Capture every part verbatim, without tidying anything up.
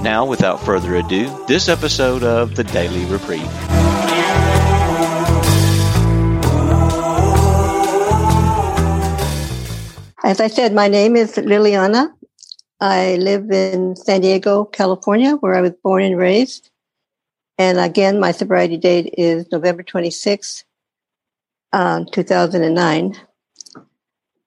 Now, without further ado, this episode of The Daily Reprieve. As I said, my name is Liliana. I live in San Diego, California, where I was born and raised. And again, my sobriety date is November twenty-sixth, um, two thousand nine.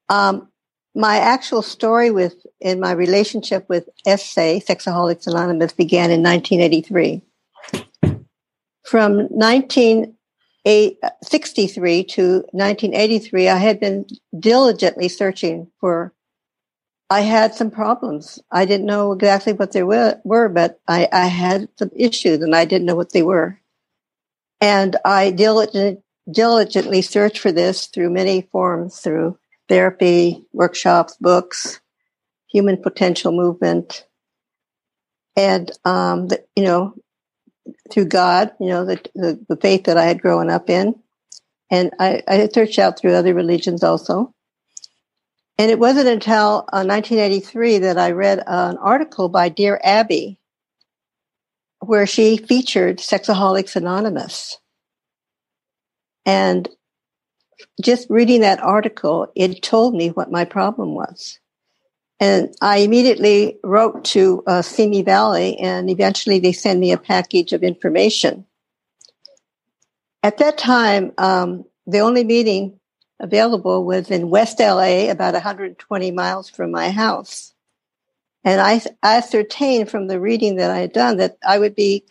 Um, my actual story with in my relationship with S A, Sexaholics Anonymous, began in nineteen eighty-three. From nineteen sixty-three to nineteen eighty-three, I had been diligently searching for. I had some problems. I didn't know exactly what they were, but I, I had some issues, and I didn't know what they were. And I diligent, diligently searched for this through many forms, through therapy, workshops, books, human potential movement, and, um, the, you know, through God, you know, the, the, the faith that I had grown up in. And I, I searched out through other religions also. And it wasn't until uh, nineteen eighty-three that I read uh, an article by Dear Abby where she featured Sexaholics Anonymous. And just reading that article, it told me what my problem was. And I immediately wrote to uh, Simi Valley, and eventually they sent me a package of information. At that time, um, the only meeting available was in West L A, about one hundred twenty miles from my house. And I ascertained from the reading that I had done that I would be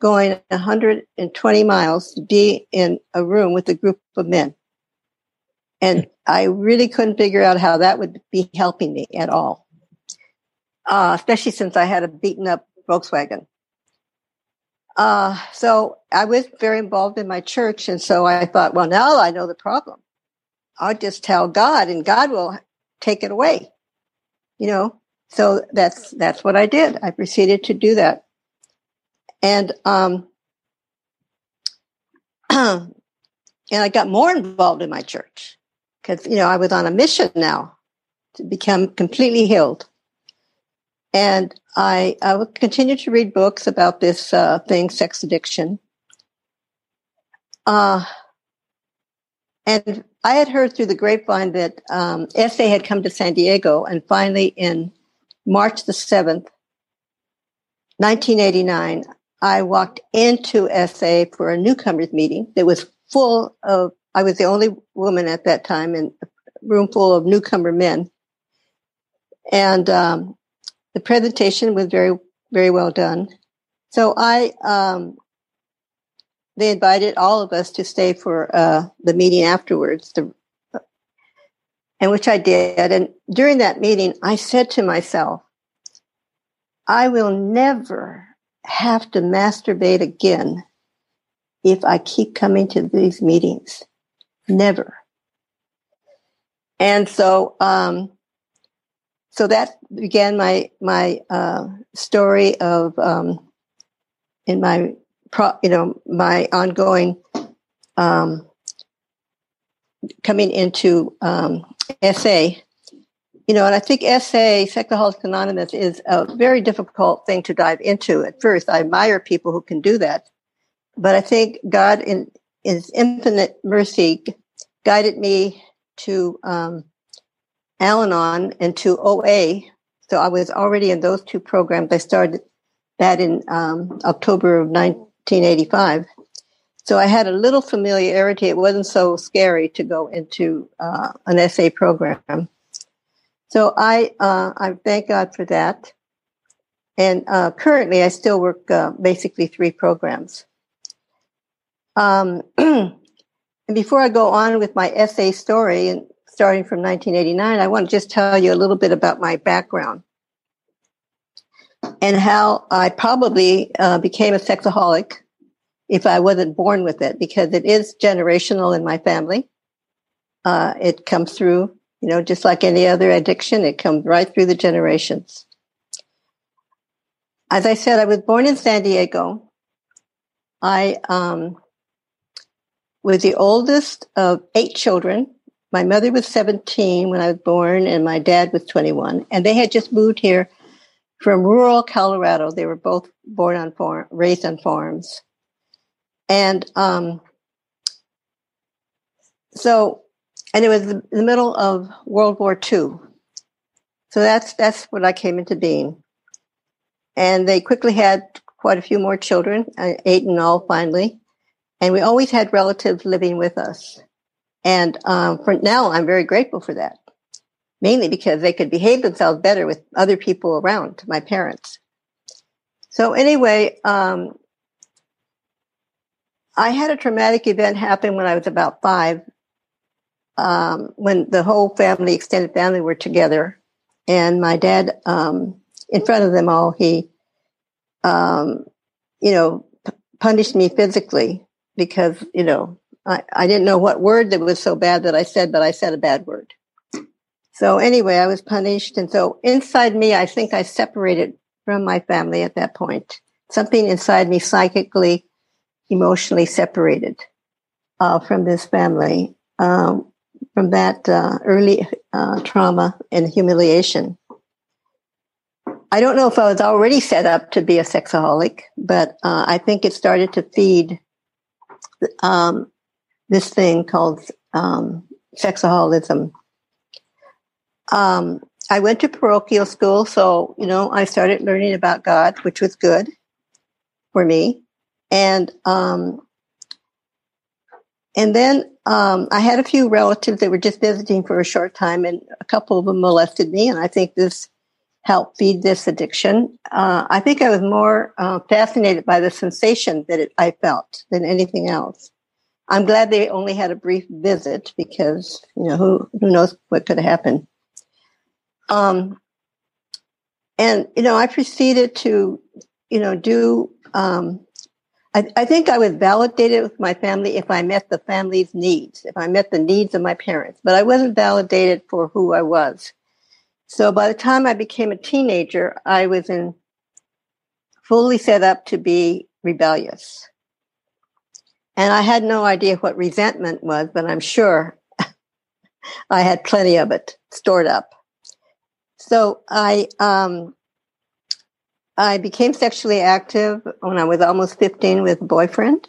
going one hundred twenty miles to be in a room with a group of men. And I really couldn't figure out how that would be helping me at all, uh, especially since I had a beaten up Volkswagen. Uh, so I was very involved in my church. And so I thought, well, now I know the problem. I'll just tell God, and God will take it away, you know. So that's that's what I did. I proceeded to do that, and um, and I got more involved in my church because you know I was on a mission now to become completely healed, and I I would continue to read books about this uh, thing, sex addiction. Uh And I had heard through the grapevine that um, S A had come to San Diego, and finally in March the seventh, nineteen eighty-nine, I walked into S A for a newcomers meeting that was full of, I was the only woman at that time in a room full of newcomer men. And um, the presentation was very, very well done. So I... Um, They invited all of us to stay for uh, the meeting afterwards, the, and which I did. And during that meeting, I said to myself, I will never have to masturbate again if I keep coming to these meetings. Never. And so um, so that began my, my uh, story of, um, in my Pro, you know, my ongoing um, coming into um, S A, you know, and I think S A, Sexaholics Anonymous, is a very difficult thing to dive into at first. I admire people who can do that. But I think God, in His infinite mercy, guided me to um, Al-Anon and to O A. So I was already in those two programs. I started that in um, October of nineteen eighty-five. So I had a little familiarity. It wasn't so scary to go into uh, an S A program. So I uh, I thank God for that. And uh, currently I still work uh, basically three programs. Um, and before I go on with my S A story, and starting from nineteen eighty-nine, I want to just tell you a little bit about my background. and how I probably uh, became a sexaholic if I wasn't born with it, because it is generational in my family. Uh, it comes through, you know, just like any other addiction, it comes right through the generations. As I said, I was born in San Diego. I um, was the oldest of eight children. My mother was seventeen when I was born, and my dad was twenty-one. And they had just moved here from rural Colorado. They were both born on farm, raised on farms. And um, so, and it was the middle of World War Two. So that's that's when I came into being. And they quickly had quite a few more children, eight in all, finally. And we always had relatives living with us. And um, for now, I'm very grateful for that, mainly because they could behave themselves better with other people around, my parents. So anyway, um, I had a traumatic event happen when I was about five, um, when the whole family, extended family, were together. And my dad, um, in front of them all, he, um, you know, p- punished me physically because, you know, I, I didn't know what word that was so bad that I said, but I said a bad word. So anyway, I was punished. And so inside me, I think I separated from my family at that point. Something inside me psychically, emotionally separated uh, from this family, um, from that uh, early uh, trauma and humiliation. I don't know if I was already set up to be a sexaholic, but uh, I think it started to feed um this thing called um, sexaholism. Um, I went to parochial school, so, you know, I started learning about God, which was good for me. And um, and then um, I had a few relatives that were just visiting for a short time, and a couple of them molested me, and I think this helped feed this addiction. Uh, I think I was more uh, fascinated by the sensation that it, I felt than anything else. I'm glad they only had a brief visit because, you know, who who knows what could have happened. Um, and, you know, I proceeded to, you know, do, um, I, I think I was validated with my family if I met the family's needs, if I met the needs of my parents, but I wasn't validated for who I was. So by the time I became a teenager, I was in fully set up to be rebellious. And I had no idea what resentment was, but I'm sure I had plenty of it stored up. So I um, I became sexually active when I was almost fifteen with a boyfriend.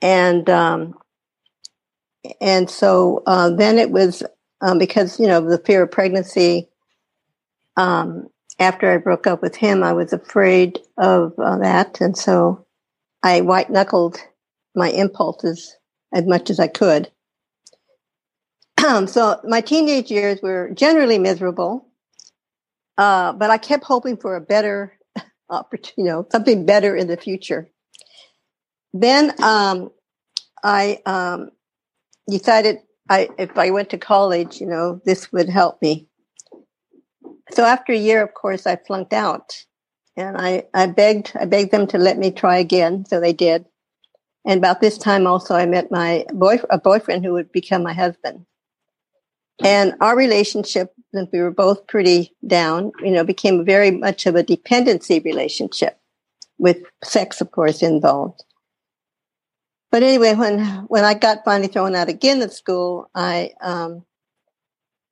And um, and so uh, then it was um, because, you know, the fear of pregnancy. Um, after I broke up with him, I was afraid of uh, that. And so I white-knuckled my impulses as much as I could. So my teenage years were generally miserable, uh, but I kept hoping for a better, you know, something better in the future. Then um, I um, decided I, if I went to college, you know, this would help me. So after a year, of course, I flunked out. And I, I begged, I begged them to let me try again. So they did. And about this time also, I met my boy, a boyfriend who would become my husband. And our relationship, since we were both pretty down, you know, became very much of a dependency relationship with sex, of course, involved. But anyway, when, when I got finally thrown out again at school, I, um,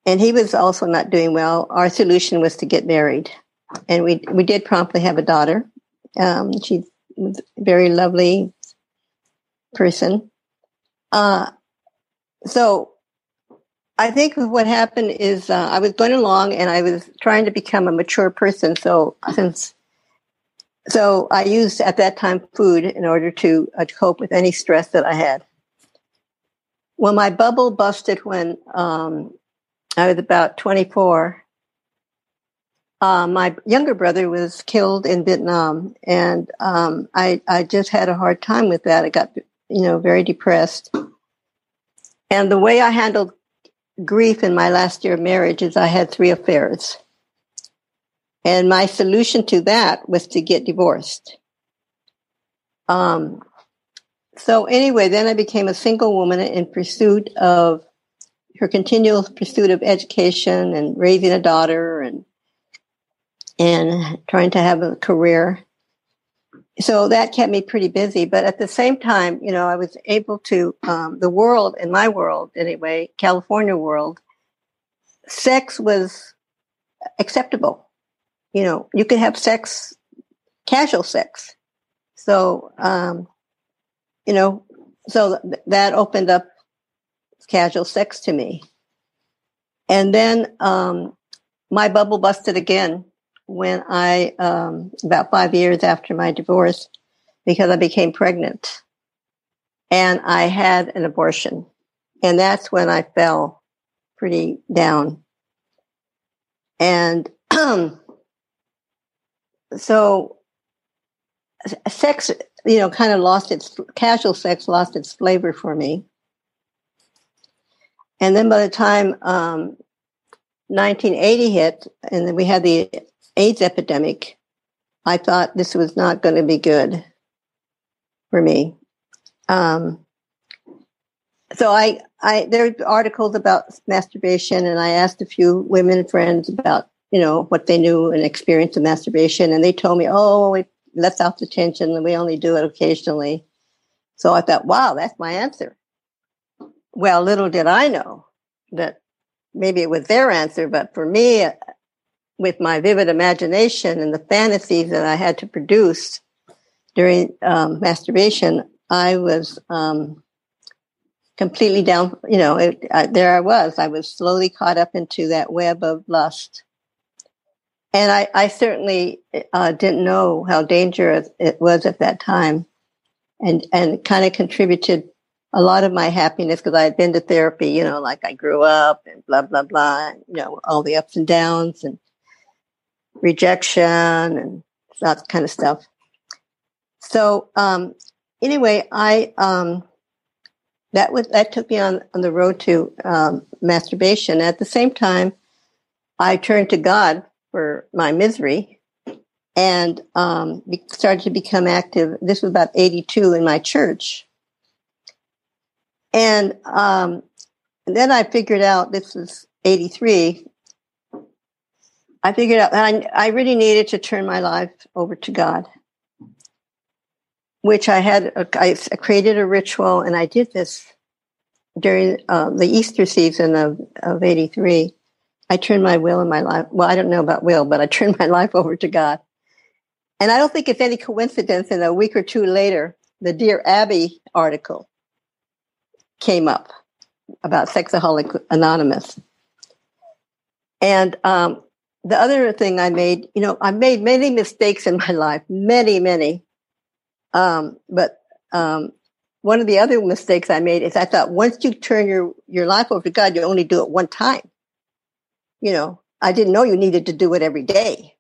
and he was also not doing well. Our solution was to get married. And we we did promptly have a daughter. Um, she's a very lovely person. Uh, so I think what happened is uh, I was going along and I was trying to become a mature person. So since so I used at that time food in order to uh, cope with any stress that I had. Well, my bubble busted when um, I was about twenty-four. Uh, my younger brother was killed in Vietnam, and um, I, I just had a hard time with that. I got, you know, very depressed. And the way I handled grief in my last year of marriage is I had three affairs. And my solution to that was to get divorced. Um, so anyway, then I became a single woman in pursuit of her continual pursuit of education and raising a daughter and and trying to have a career. So that kept me pretty busy. But at the same time, you know, I was able to, um, the world, in my world anyway, California world, sex was acceptable. You know, you could have sex, casual sex. So, um, you know, so th- that opened up casual sex to me. And then um, my bubble busted again when I, um, about five years after my divorce, because I became pregnant and I had an abortion. And that's when I fell pretty down. And so sex, you know, kind of lost its, casual sex lost its flavor for me. And then by the time um, nineteen eighty hit, and then we had the AIDS epidemic, I thought this was not going to be good for me. Um, so I, I, there were articles about masturbation, and I asked a few women friends about, you know, what they knew and experience of masturbation, and they told me, oh, it lets off the tension, and we only do it occasionally. So I thought, wow, that's my answer. Well, little did I know that maybe it was their answer, but for me, with my vivid imagination and the fantasies that I had to produce during um, masturbation, I was um, completely down, you know, it, I, there I was. I was slowly caught up into that web of lust. And I, I certainly uh, didn't know how dangerous it was at that time, and, and kind of contributed a lot of my happiness, because I had been to therapy, you know, like I grew up and blah, blah, blah, and, you know, all the ups and downs and rejection and that kind of stuff. So um, anyway, I um, that was that took me on, on the road to um, masturbation. At the same time, I turned to God for my misery and um, started to become active. This was about eighty-two in my church. And um, then I figured out, this was eighty-three, I figured out I, I really needed to turn my life over to God, which I had, I created a ritual, and I did this during uh, the Easter season of, of eighty-three. I turned my will and my life, well, I don't know about will, but I turned my life over to God. And I don't think it's any coincidence, in a week or two later, the Dear Abby article came up about Sexaholics Anonymous. And um, the other thing I made, you know, I made many mistakes in my life, many, many. Um, but um, one of the other mistakes I made is I thought once you turn your, your life over to God, you only do it one time. You know, I didn't know you needed to do it every day.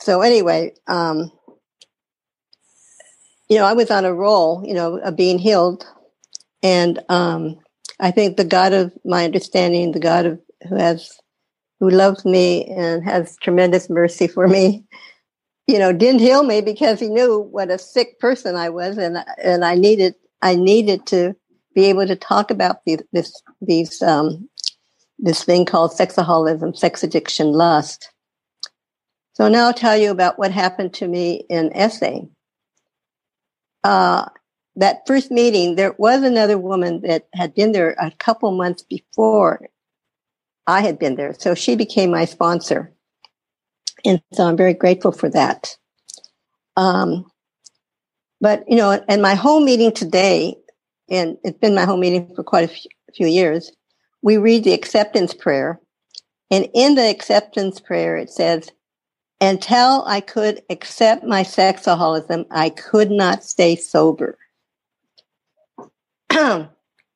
So anyway, um, you know, I was on a roll, you know, of being healed. And um, I think the God of my understanding, the God of who has, who loves me and has tremendous mercy for me, you know, didn't heal me because he knew what a sick person I was, and and I needed, I needed to be able to talk about these, this, these, um, this thing called sexaholism, sex addiction, lust. So now I'll tell you about what happened to me in S A. Uh, That first meeting, there was another woman that had been there a couple months before I had been there. So she became my sponsor. And so I'm very grateful for that. Um, but, you know, and my whole meeting today, and it's been my whole meeting for quite a few years, we read the acceptance prayer. And in the acceptance prayer, it says, until I could accept my sexaholism, I could not stay sober.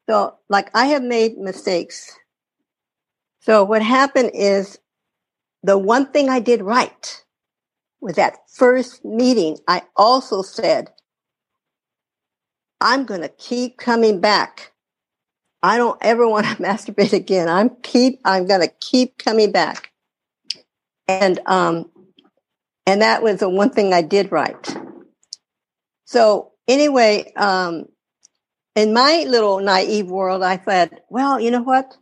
So, like, I have made mistakes. So what happened is, the one thing I did right was that first meeting, I also said, I'm going to keep coming back. I don't ever want to masturbate again. I'm keep, I'm going to keep coming back. And um, And that was the one thing I did right. So anyway, um, in my little naive world, I said, well, you know what?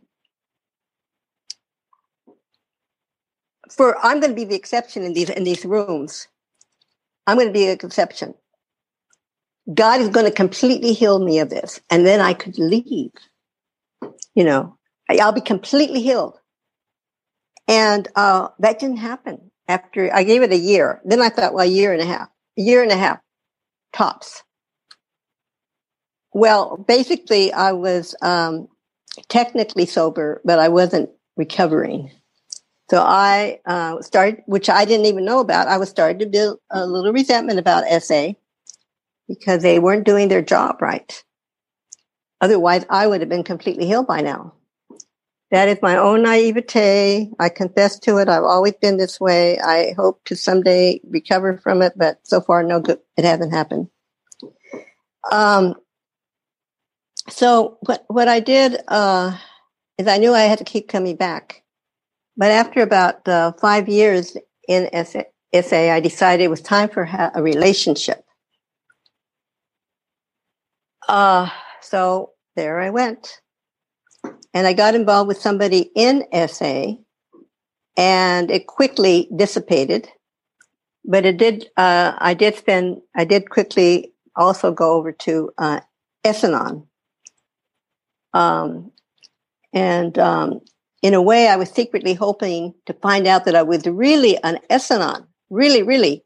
For I'm going to be the exception in these in these rooms. I'm going to be the exception. God is going to completely heal me of this. And then I could leave. You know, I'll be completely healed. And uh, that didn't happen. After I gave it a year. Then I thought, well, a year and a half. A year and a half. Tops. Well, basically, I was um, technically sober, but I wasn't recovering. So I uh, started, which I didn't even know about, I was starting to build a little resentment about S A because they weren't doing their job right. Otherwise, I would have been completely healed by now. That is my own naivete. I confess to it. I've always been this way. I hope to someday recover from it, but so far, no good. It hasn't happened. Um. So what what I did uh, is I knew I had to keep coming back. But after about uh, five years in S A, I decided it was time for ha- a relationship. Uh, so there I went. And I got involved with somebody in S A, and it quickly dissipated. But it did. Uh, I did spend. I did quickly also go over to uh, S-Anon, um, and um, in a way, I was secretly hoping to find out that I was really an S-Anon, really, really,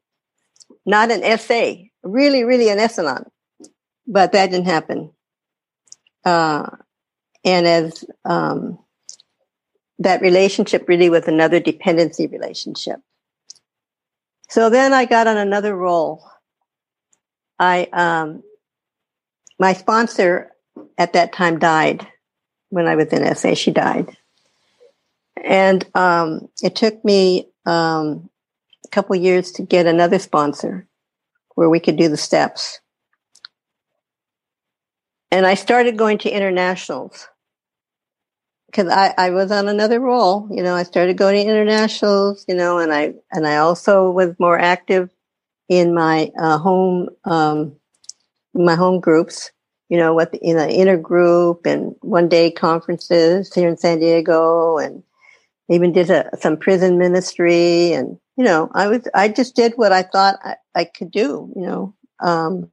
not an S A, really, really an S-Anon. But that didn't happen. Uh, And as um, that relationship really was another dependency relationship. So then I got on another role. I um, my sponsor at that time died when I was in S A. She died, and um, it took me um, a couple years to get another sponsor where we could do the steps. And I started going to internationals. Because I, I was on another role, you know, I started going to internationals, you know, and I and I also was more active in my uh, home, um, my home groups, you know, what in the inner group and one day conferences here in San Diego, and even did a, some prison ministry, and you know, I was I just did what I thought I, I could do, you know, um,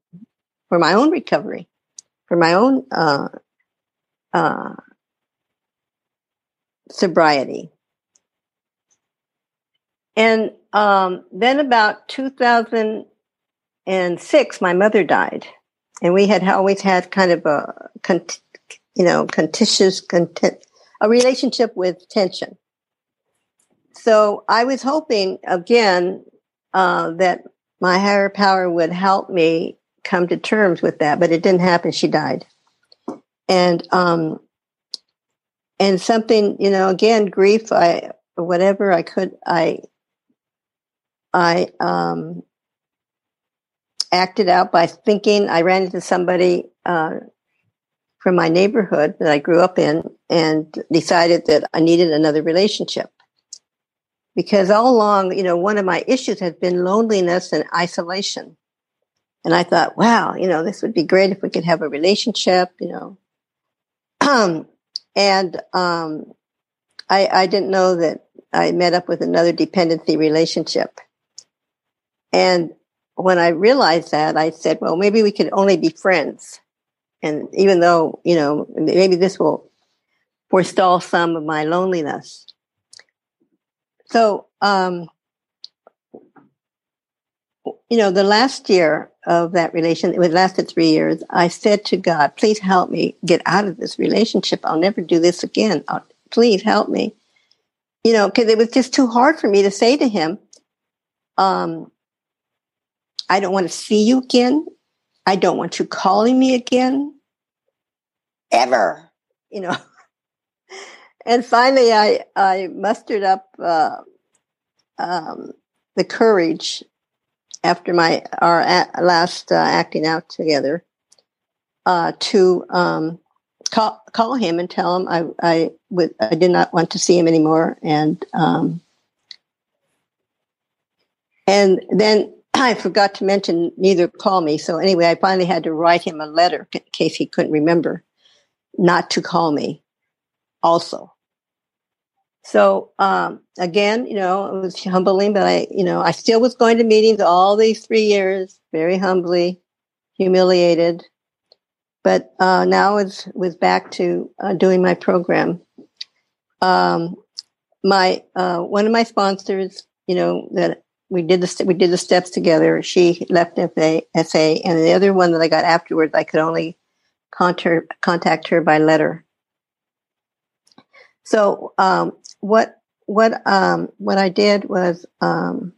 for my own recovery, for my own. Uh, uh, sobriety. And um, then about two thousand six, my mother died. And we had always had kind of a, you know, contentious, content, a relationship with tension. So I was hoping, again, uh, that my higher power would help me come to terms with that, but it didn't happen. She died. And, um, And something, you know, again, grief, I, whatever I could, I, I, um, acted out by thinking. I ran into somebody, uh, from my neighborhood that I grew up in, and decided that I needed another relationship. Because all along, you know, one of my issues has been loneliness and isolation. And I thought, wow, you know, this would be great if we could have a relationship, you know. Um, And um, I, I didn't know that I met up with another dependency relationship. And when I realized that, I said, well, maybe we could only be friends. And even though, you know, maybe this will forestall some of my loneliness. So, um, you know, the last year of that relation, it lasted three years, I said to God, please help me get out of this relationship. I'll never do this again. I'll, please help me. You know, because it was just too hard for me to say to him, um, I don't want to see you again. I don't want you calling me again. Ever. You know. And finally, I, I mustered up uh, um, the courage after my our a- last uh, acting out together, uh, to um, call call him and tell him I I, would, I did not want to see him anymore, and um, And then I forgot to mention, neither called me. So anyway, I finally had to write him a letter in case he couldn't remember not to call me also. So, um, again, you know, it was humbling, but I, you know, I still was going to meetings all these three years, very humbly, humiliated. But uh, now it's was back to uh, doing my program. Um, my uh, one of my sponsors, you know, that we did the we did the steps together. She left F A, F A, and the other one that I got afterwards, I could only contact contact her by letter. So um, what what um, what I did was um,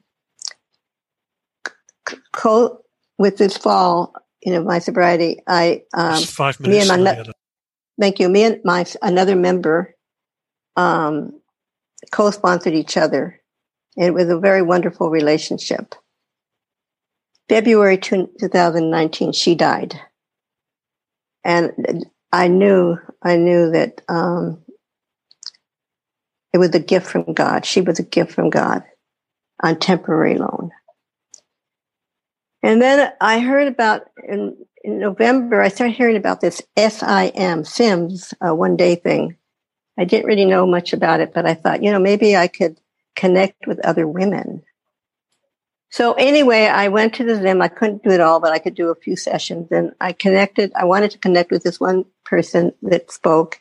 co- with this fall, you know, my sobriety. I um, five minutes. Me and my, thank you. Me and my another member um, co-sponsored each other. It was a very wonderful relationship. February two thousand nineteen, she died, and I knew I knew that. Um, It was a gift from God. She was a gift from God on temporary loan. And then I heard about, in, in November, I started hearing about this S I M, S I M's, uh, one-day thing. I didn't really know much about it, but I thought, you know, maybe I could connect with other women. So anyway, I went to the S I M. I couldn't do it all, but I could do a few sessions. And I connected. I wanted to connect with this one person that spoke.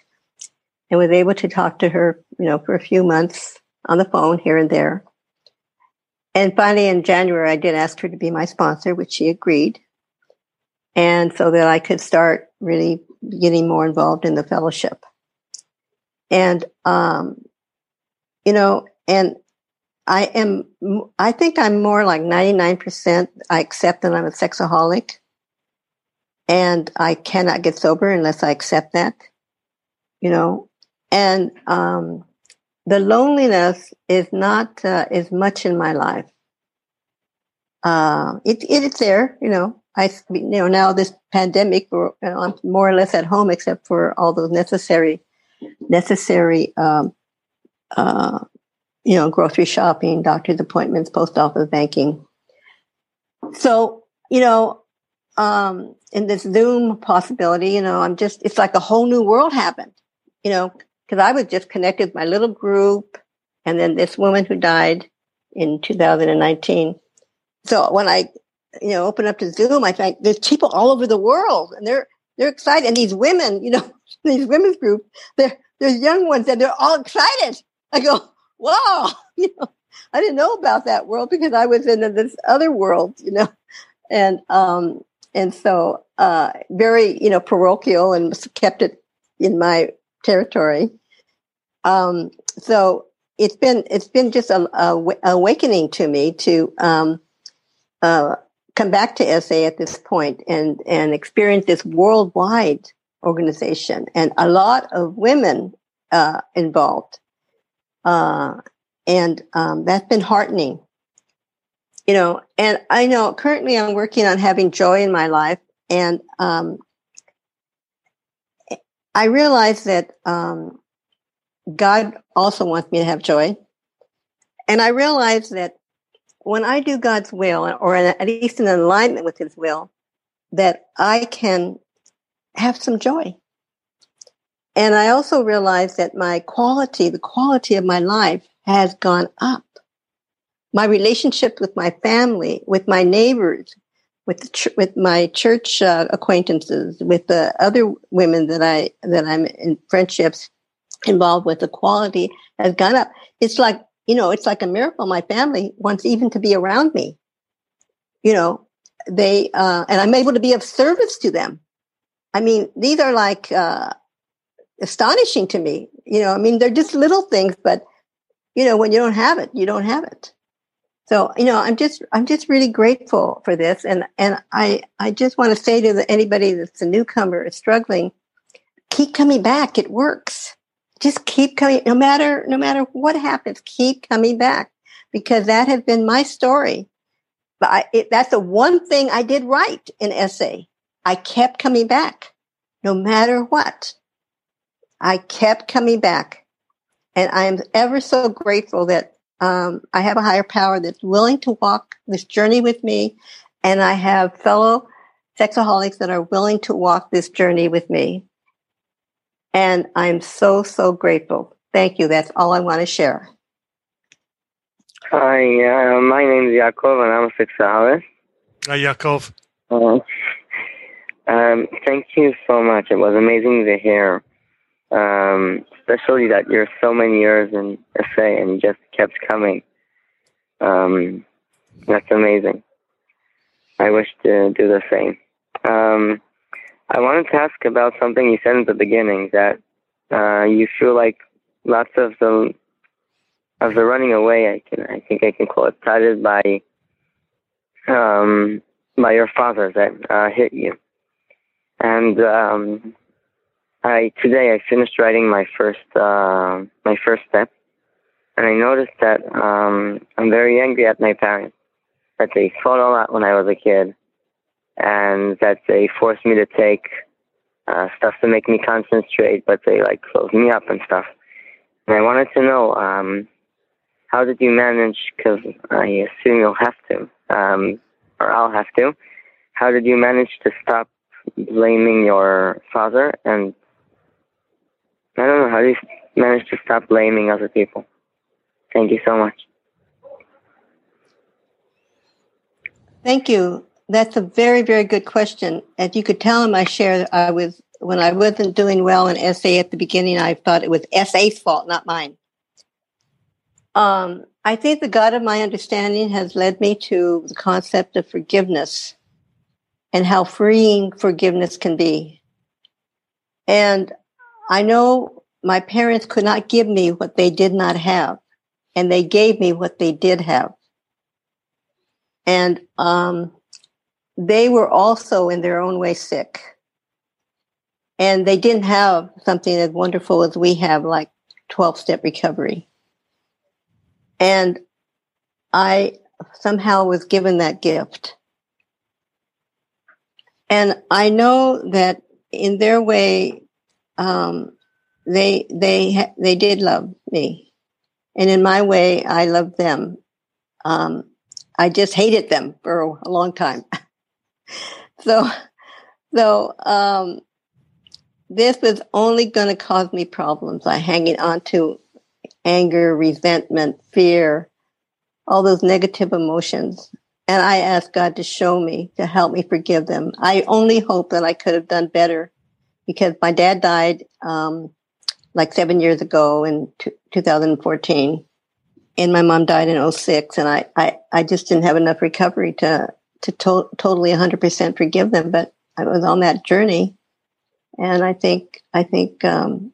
And was able to talk to her, you know, for a few months on the phone here and there. And finally in January, I did ask her to be my sponsor, which she agreed. And so that I could start really getting more involved in the fellowship. And, um, you know, and I am, I think I'm more like ninety-nine percent. I accept that I'm a sexaholic and I cannot get sober unless I accept that, you know. And um, the loneliness is not uh, as much in my life. Uh, it it is there, you know. I you know now this pandemic, we're, you know, I'm more or less at home, except for all those necessary, necessary, um, uh, you know, grocery shopping, doctor's appointments, post office, banking. So you know, um, in this Zoom possibility, you know, I'm just it's like a whole new world happened. You know, because I was just connected with my little group and then this woman who died in two thousand nineteen. So when I, you know, open up to Zoom, I think there's people all over the world and they're, they're excited. And these women, you know, these women's groups, they're, there's young ones and they're all excited. I go, wow, you know, I didn't know about that world because I was in this other world, you know, and, um, and so, uh, very, you know, parochial and kept it in my territory. Um, so it's been, it's been just a, a awakening to me to, um, uh, come back to S A at this point and, and experience this worldwide organization and a lot of women, uh, involved. Uh, and, um, that's been heartening, you know, and I know currently I'm working on having joy in my life and, um, I realized that um, God also wants me to have joy. And I realized that when I do God's will, or at least in alignment with his will, that I can have some joy. And I also realized that my quality, the quality of my life has gone up. My relationship with my family, with my neighbors, with the ch- with my church uh, acquaintances, with the other women that I that I'm in friendships involved with, the quality has gone up. It's like you know, it's like a miracle. My family wants even to be around me. You know, they uh, and I'm able to be of service to them. I mean, these are like uh, astonishing to me. You know, I mean, they're just little things, but you know, when you don't have it, you don't have it. So, you know, I'm just, I'm just really grateful for this. And, and I, I just want to say to the, anybody that's a newcomer is struggling, keep coming back. It works. Just keep coming, no matter, no matter what happens, keep coming back because that has been my story. But I, it, that's the one thing I did right in S A. I kept coming back no matter what. I kept coming back and I am ever so grateful that Um, I have a higher power that's willing to walk this journey with me, and I have fellow sexaholics that are willing to walk this journey with me. And I'm so, so grateful. Thank you. That's all I want to share. Hi, uh, my name is Yaakov, and I'm a sexaholic. Hi, Yaakov. Uh, um, thank you so much. It was amazing to hear, um, especially that you're so many years in S A and just kept coming. Um, that's amazing. I wish to do the same. Um, I wanted to ask about something you said at the beginning, that uh, you feel like lots of the of the running away, I can I think I can call it, started by um, by your father that uh, hit you. And um, I today I finished writing my first uh, my first step, and I noticed that um, I'm very angry at my parents, that they fought a lot when I was a kid, and that they forced me to take uh, stuff to make me concentrate, but they like closed me up and stuff. And I wanted to know, um, how did you manage, because I assume you'll have to, um, or I'll have to, how did you manage to stop blaming your father? And I don't know, how do you manage to stop blaming other people? Thank you so much. Thank you. That's a very, very good question. As you could tell in my share, I was, when I wasn't doing well in S A at the beginning, I thought it was S A's fault, not mine. Um, I think the God of my understanding has led me to the concept of forgiveness and how freeing forgiveness can be. And I know my parents could not give me what they did not have, and they gave me what they did have. And um, they were also in their own way sick. And they didn't have something as wonderful as we have, like twelve-step recovery. And I somehow was given that gift. And I know that in their way, um, they they they did love me. And in my way, I loved them. Um, I just hated them for a long time. So, so um, this was only going to cause me problems by hanging on to anger, resentment, fear, all those negative emotions. And I asked God to show me, to help me forgive them. I only hope that I could have done better, because my dad died um, like seven years ago in t- two thousand fourteen. And my mom died in oh six, and I, I, I just didn't have enough recovery to, to, to totally one hundred percent forgive them. But I was on that journey, and I think I think um,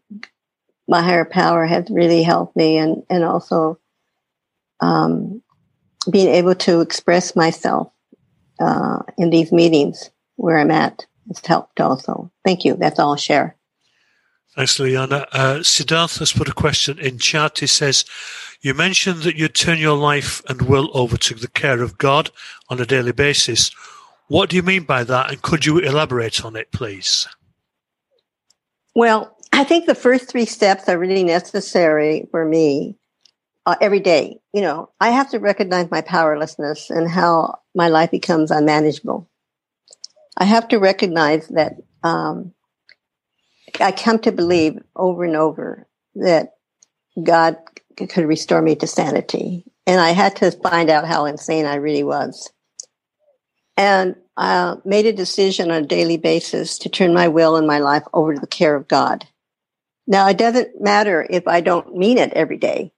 my higher power has really helped me, and, and also um, being able to express myself uh, in these meetings where I'm at has helped also. Thank you. That's all I'll share. Thanks, Liliana. Uh, Siddhartha's put a question in chat. He says, you mentioned that you turn your life and will over to the care of God on a daily basis. What do you mean by that, and could you elaborate on it, please? Well, I think the first three steps are really necessary for me uh, every day. You know, I have to recognize my powerlessness and how my life becomes unmanageable. I have to recognize that um, I come to believe over and over that God could restore me to sanity. And I had to find out how insane I really was. And I made a decision on a daily basis to turn my will and my life over to the care of God. Now, it doesn't matter if I don't mean it every day,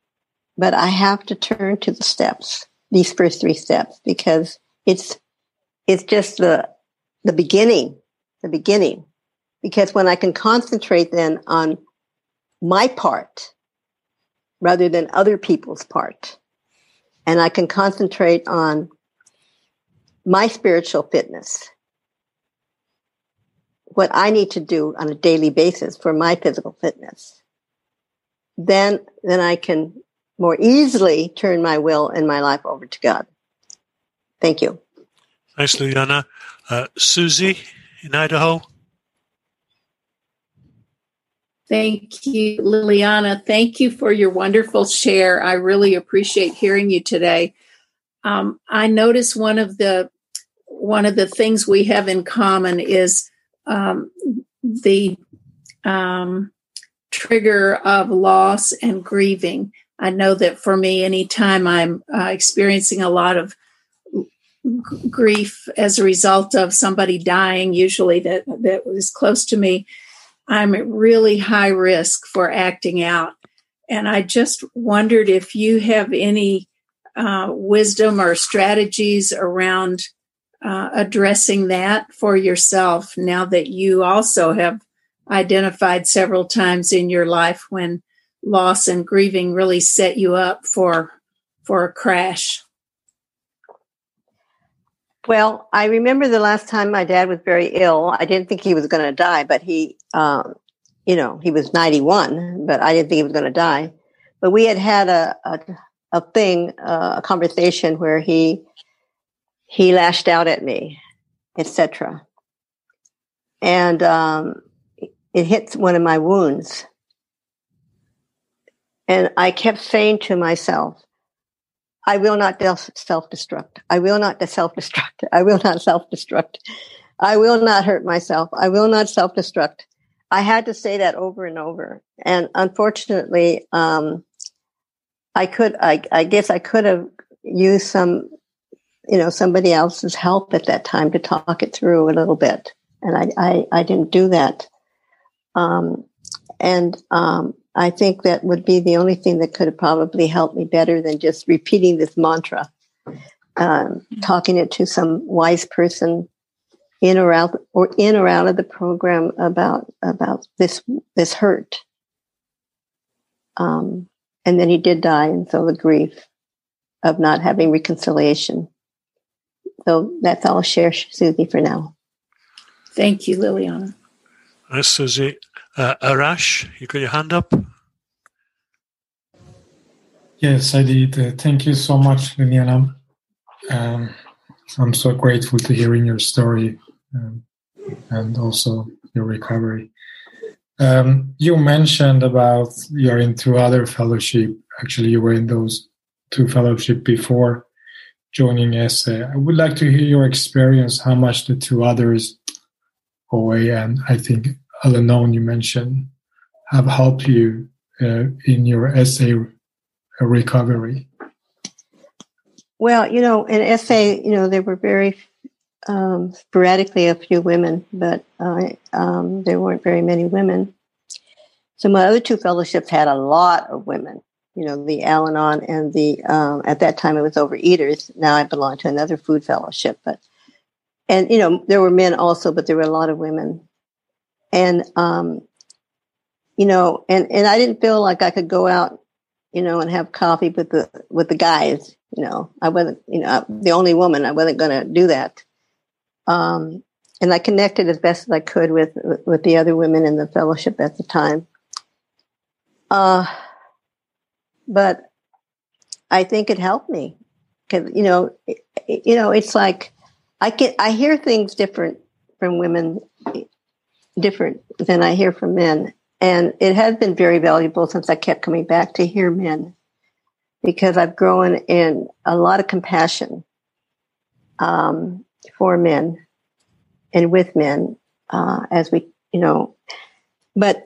but I have to turn to the steps, these first three steps, because it's it's just the the beginning, the beginning. Because when I can concentrate then on my part rather than other people's part, and I can concentrate on my spiritual fitness, what I need to do on a daily basis for my physical fitness, then then I can more easily turn my will and my life over to God. Thank you. Thanks, Liliana. Uh, Susie in Idaho. Thank you, Liliana. Thank you for your wonderful share. I really appreciate hearing you today. Um, I notice one of the one of the things we have in common is um, the um, trigger of loss and grieving. I know that for me, anytime I'm uh, experiencing a lot of g- grief as a result of somebody dying, usually that, that was close to me, I'm at really high risk for acting out. And I just wondered if you have any uh, wisdom or strategies around uh, addressing that for yourself now that you also have identified several times in your life when loss and grieving really set you up for for a crash. Well, I remember the last time my dad was very ill. I didn't think he was going to die, but he, um, you know, he was ninety-one, but I didn't think he was going to die. But we had had a a, a thing, uh, a conversation where he he lashed out at me, et cetera. And um, it hit one of my wounds. And I kept saying to myself, I will not self-destruct. I will not self-destruct. I will not self-destruct. I will not hurt myself. I will not self-destruct. I had to say that over and over. And unfortunately, um, I could, I, I guess I could have used some, you know, somebody else's help at that time to talk it through a little bit. And I, I, I didn't do that. Um, and, um, I think that would be the only thing that could have probably helped me better than just repeating this mantra, um, talking it to some wise person in or out or in or out of the program about about this this hurt. Um, and then he did die, and so the grief of not having reconciliation. So that's all I'll share, Susie, for now. Thank you, Liliana. Hi, Susie. Uh, Arash, you got your hand up? Yes, I did. Uh, thank you so much, Liliana. Um, I'm so grateful to hearing your story um, and also your recovery. Um, you mentioned about you're in two other fellowship. Actually, you were in those two fellowship before joining S A. I would like to hear your experience, how much the two others, O A and I think Al-Anon you mentioned, have helped you uh, in your S A recovery. Well, you know, in S A, you know, there were very um, sporadically a few women, but uh, um, there weren't very many women. So my other two fellowships had a lot of women, you know, the Al-Anon and the, um, at that time it was Overeaters. Now I belong to another food fellowship, but, and, you know, there were men also, but there were a lot of women. And, um, you know, and, and I didn't feel like I could go out, you know, and have coffee with the, with the guys, you know, I wasn't, you know, the only woman, I wasn't going to do that. Um, and I connected as best as I could with, with the other women in the fellowship at the time. Uh, but I think it helped me because, you know, it, you know, it's like, I can, I hear things different from women, different than I hear from men. And it has been very valuable since I kept coming back to hear men because I've grown in a lot of compassion um, for men and with men uh, as we, you know, but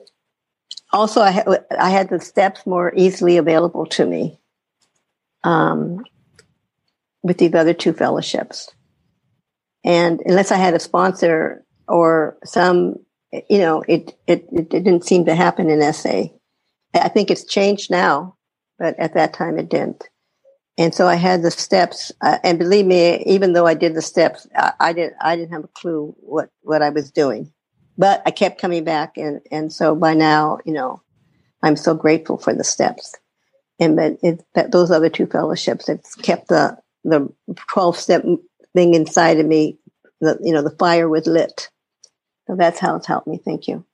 also I, ha- I had the steps more easily available to me um, with these other two fellowships. And unless I had a sponsor or some, you know, it, it, it didn't seem to happen in S A. I think it's changed now, but at that time it didn't. And so I had the steps, uh, and believe me, even though I did the steps, I, I didn't, I didn't have a clue what, what I was doing, but I kept coming back. And, and so by now, you know, I'm so grateful for the steps and that, it, that those other two fellowships have kept the, the twelve step thing inside of me. The, you know, the fire was lit. So that's how it's helped me. Thank you.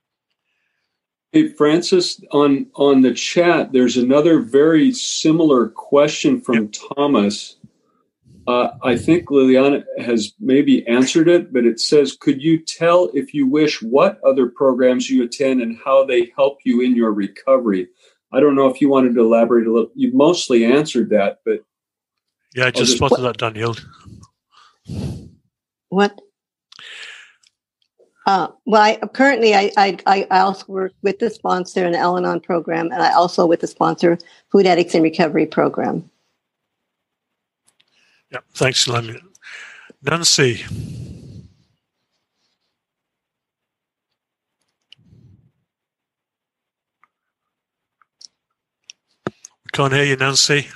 Hey, Francis, on, on the chat, there's another very similar question from Thomas. Uh, I think Liliana has maybe answered it, but it says, could you tell, if you wish, what other programs you attend and how they help you in your recovery? I don't know if you wanted to elaborate a little. You mostly answered that, but. Yeah, I just, just spotted what? that, Daniel. What? Uh, well, I, currently I, I, I also work with the sponsor in an Al-Anon program, and I also with the sponsor Food Addicts and Recovery program. Yeah, thanks, Liliana. Nancy. We can't hear you, Nancy.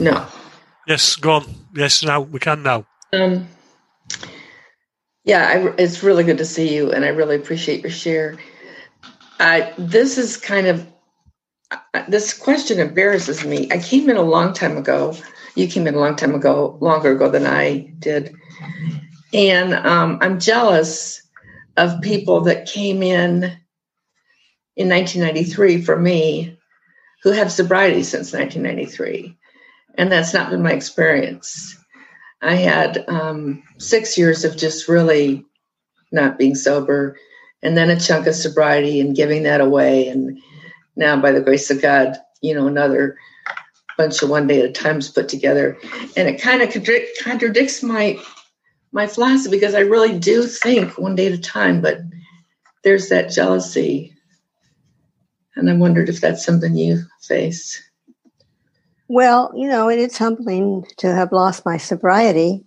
No. Yes, go on. Yes, now we can now. Um. Yeah, I, it's really good to see you, and I really appreciate your share. I, this is kind of, this question embarrasses me. I came in a long time ago. You came in a long time ago, longer ago than I did. And um, I'm jealous of people that came in in nineteen ninety-three for me who have sobriety since nineteen ninety-three. And that's not been my experience. I had um, six years of just really not being sober, and then a chunk of sobriety and giving that away. And now, by the grace of God, you know, another bunch of one day at a time's put together. And it kind of contradic- contradicts my my philosophy, because I really do think one day at a time, but there's that jealousy. And I wondered if that's something you face. Well, you know, it is humbling to have lost my sobriety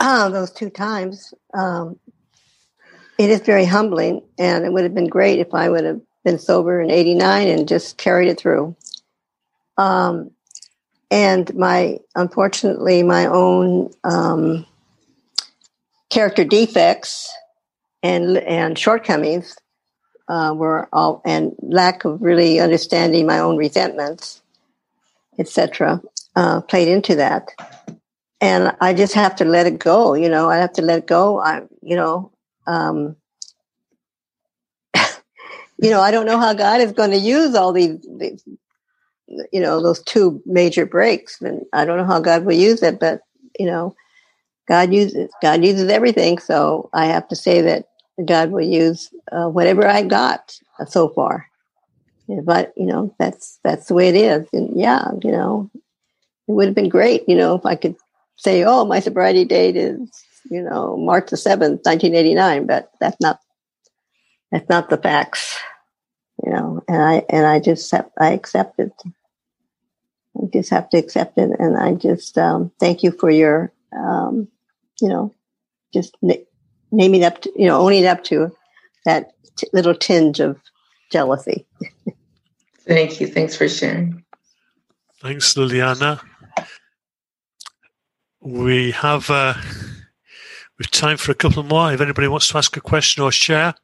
uh, those two times. Um, it is very humbling, and it would have been great if I would have been sober in eighty-nine and just carried it through. Um, and my, unfortunately, my own um, character defects and and shortcomings uh, were all, and lack of really understanding my own resentments, et cetera, uh, played into that. And I just have to let it go, you know, I have to let it go. I, you know, um, you know, I don't know how God is going to use all these, these, you know, those two major breaks. And I don't know how God will use it, but, you know, God uses, God uses everything. So I have to say that God will use uh, whatever I got uh, so far. But, you know, that's that's the way it is. And, yeah, you know, it would have been great, you know, if I could say, oh, my sobriety date is, you know, March the seventh, nineteen eighty-nine. But that's not that's not the facts, you know. And I and I just have, I accept it. I just have to accept it. And I just um, thank you for your, um, you know, just na- naming up, to, you know, owning up to that t- little tinge of jealousy. Thank you. Thanks for sharing. Thanks, Liliana. We have uh, we've time for a couple more. If anybody wants to ask a question or share,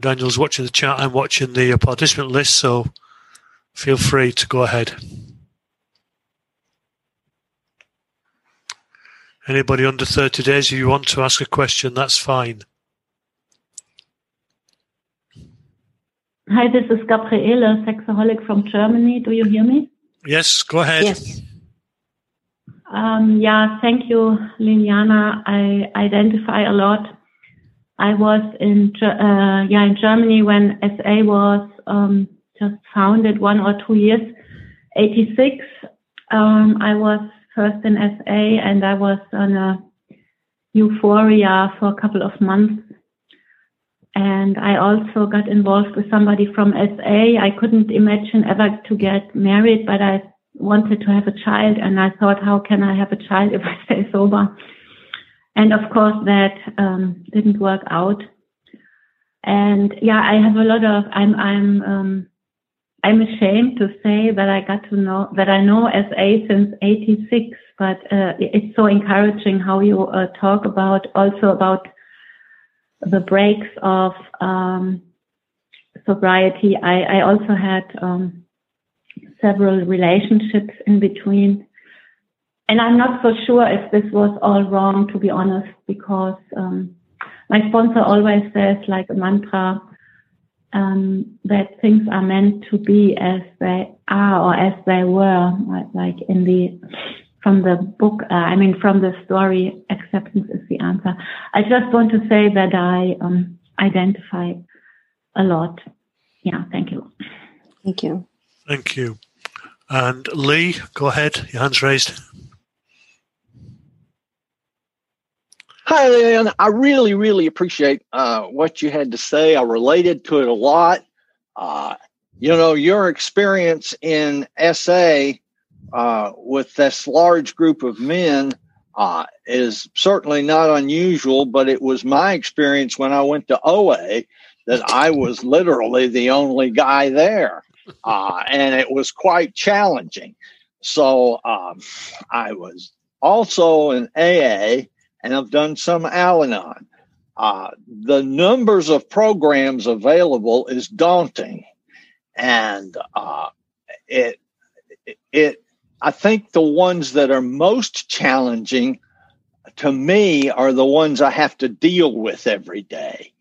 Daniel's watching the chat. I'm watching the participant list, so feel free to go ahead. Anybody under thirty days, if you want to ask a question, that's fine. Hi, this is Gabriele, Sexaholic from Germany. Do you hear me? Yes, go ahead. Yes. Um, yeah, thank you, Liliana. I identify a lot. I was in uh, yeah in Germany when S A was um, just founded one or two years, eighty-six. Um, I was first in S A, and I was on a euphoria for a couple of months. And I also got involved with somebody from S A. I couldn't imagine ever to get married, but I wanted to have a child. And I thought, how can I have a child if I stay sober? And of course, that um, didn't work out. And yeah, I have a lot of, I'm, I'm, um, I'm ashamed to say that I got to know, that I know S A since eighty-six, but uh, it's so encouraging how you uh, talk about, also about the breaks of um, sobriety. I, I also had um, several relationships in between. And I'm not so sure if this was all wrong, to be honest, because um, my sponsor always says, like a mantra, um, that things are meant to be as they are or as they were, like in the, from the book, uh, I mean, from the story, acceptance is the answer. I just want to say that I um, identify a lot. Yeah, thank you. Thank you. Thank you. And Lee, go ahead. Your hand's raised. Hi, Leanne. I really, really appreciate uh, what you had to say. I related to it a lot. Uh, you know, your experience in S A uh, with this large group of men uh, is certainly not unusual, but it was my experience when I went to O A that I was literally the only guy there. Uh, and it was quite challenging. So um, I was also in A A, and I've done some Al-Anon. Uh, the numbers of programs available is daunting. And uh, it, it, I think the ones that are most challenging to me are the ones I have to deal with every day,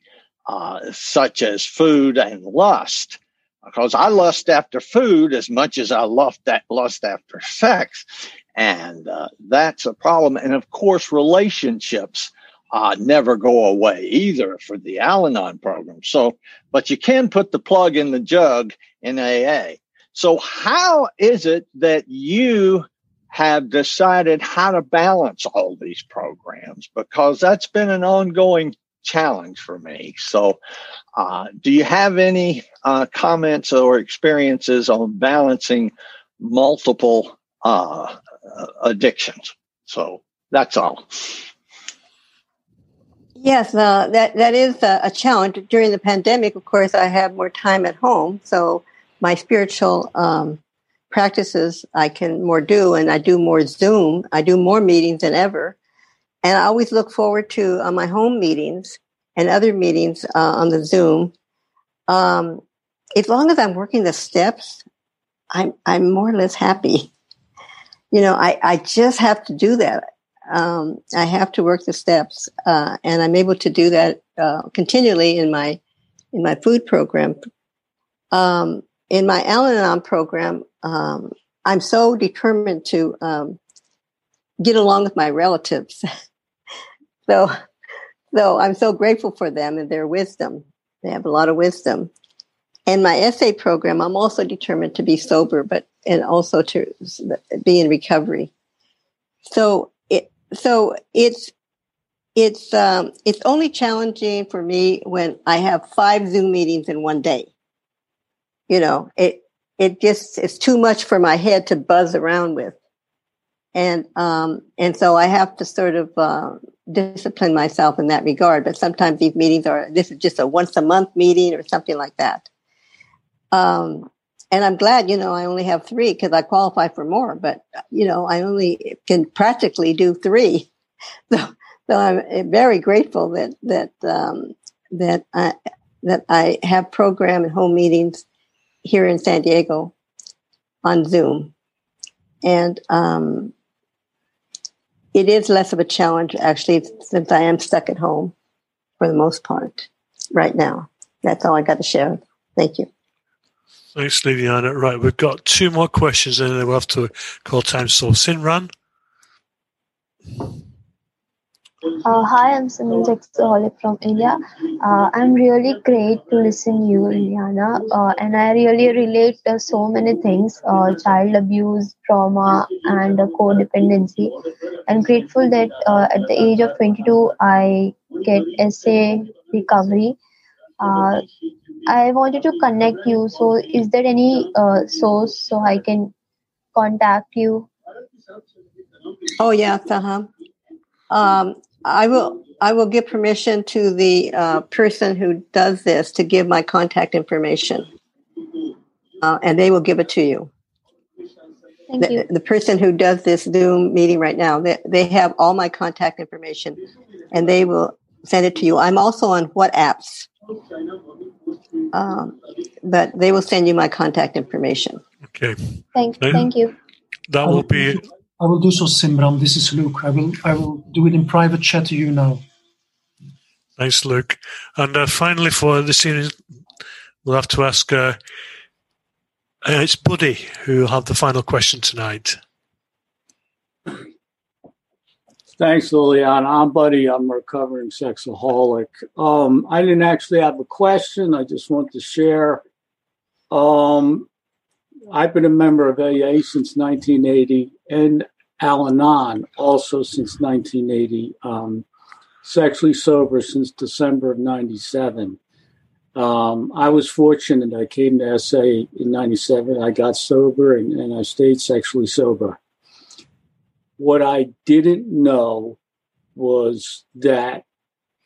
uh, such as food and lust. Because I lust after food as much as I lust that lust after sex. And uh, that's a problem. And, of course, relationships uh, never go away either for the Al-Anon program. So, but you can put the plug in the jug in A A. So how is it that you have decided how to balance all these programs? Because that's been an ongoing challenge for me. So uh, do you have any uh, comments or experiences on balancing multiple uh, addictions? So that's all. Yes, uh, that, that is a, a challenge. During the pandemic, of course, I have more time at home. So my spiritual um, practices I can more do, and I do more Zoom. I do more meetings than ever. And I always look forward to uh, my home meetings and other meetings uh, on the Zoom. Um, as long as I'm working the steps, I'm, I'm more or less happy. You know, I, I just have to do that. Um, I have to work the steps, uh, and I'm able to do that uh, continually in my in my food program. Um, in my Al-Anon program, um, I'm so determined to um, get along with my relatives. So, so I'm so grateful for them and their wisdom. They have a lot of wisdom. And my essay program, I'm also determined to be sober, but and also to be in recovery. So, it so it's it's um, it's only challenging for me when I have five Zoom meetings in one day. You know, it it just it's too much for my head to buzz around with, and um, and so I have to sort of. Uh, discipline myself in that regard, but sometimes these meetings are, this is just a once a month meeting or something like that. Um, and I'm glad, you know, I only have three because I qualify for more, but you know, I only can practically do three. So, so I'm very grateful that, that, um, that I, that I have program and home meetings here in San Diego on Zoom. And, um, it is less of a challenge, actually, since I am stuck at home for the most part right now. That's all I got to share. Thank you. Thanks, Liliana. Right, we've got two more questions, and then we'll have to call time. So, Sinran. Uh, hi, I'm Simone Jackson-Holick from India. Uh, I'm really great to listen to you, Liliana, uh, and I really relate to so many things, uh, child abuse, trauma, and uh, codependency. I'm grateful that uh, at the age of twenty-two, I get S A recovery. Uh, I wanted to connect you, so is there any uh, source so I can contact you? Oh, yeah, uh-huh. Um, I will I will give permission to the uh, person who does this to give my contact information, uh, and they will give it to you. Thank the, you. The person who does this Zoom meeting right now, they, they have all my contact information, and they will send it to you. I'm also on WhatsApp, um, but they will send you my contact information. Okay. Thank, thank you. That will be it. I will do so, Simran. This is Luke. I will I will do it in private chat to you now. Thanks, Luke. And uh, finally, for the series, we'll have to ask, uh, uh, it's Buddy who will have the final question tonight. Thanks, Liliana. I'm Buddy. I'm a recovering sexaholic. Um, I didn't actually have a question. I just want to share. Um, I've been a member of A A since nineteen eighty and Al-Anon also since nineteen eighty. Um, sexually sober since December of ninety-seven. Um, I was fortunate. I came to S A in ninety-seven. I got sober and, and I stayed sexually sober. What I didn't know was that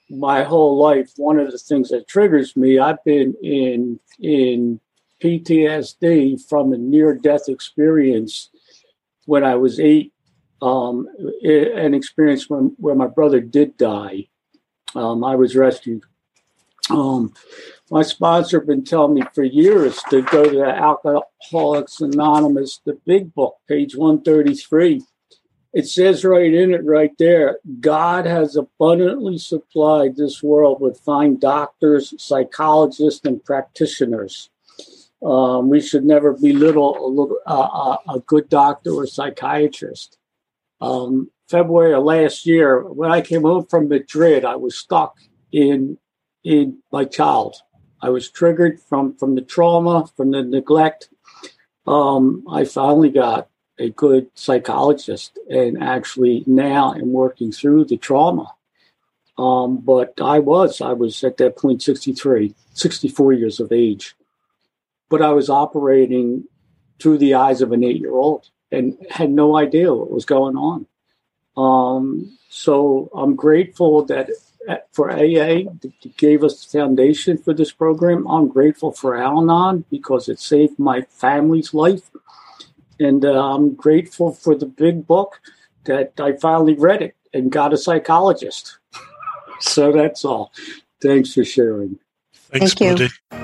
my whole life, one of the things that triggers me, I've been in in P T S D from a near-death experience when I was eight, um, an experience when, where my brother did die. Um, I was rescued. Um, my sponsor been telling me for years to go to the Alcoholics Anonymous, the big book, page one thirty-three. It says right in it, right there, God has abundantly supplied this world with fine doctors, psychologists, and practitioners. Um, we should never belittle a, little, uh, a good doctor or psychiatrist. Um, February of last year, when I came home from Madrid, I was stuck in in my child. I was triggered from, from the trauma, from the neglect. Um, I finally got a good psychologist, and actually now I'm working through the trauma. Um, but I was, I was at that point sixty-three, sixty-four years of age, but I was operating through the eyes of an eight-year-old and had no idea what was going on. Um, so I'm grateful that for A A, that gave us the foundation for this program. I'm grateful for Al-Anon because it saved my family's life. And uh, I'm grateful for the big book that I finally read it and got a psychologist. So that's all. Thanks for sharing. Thanks, Thank you. Buddy.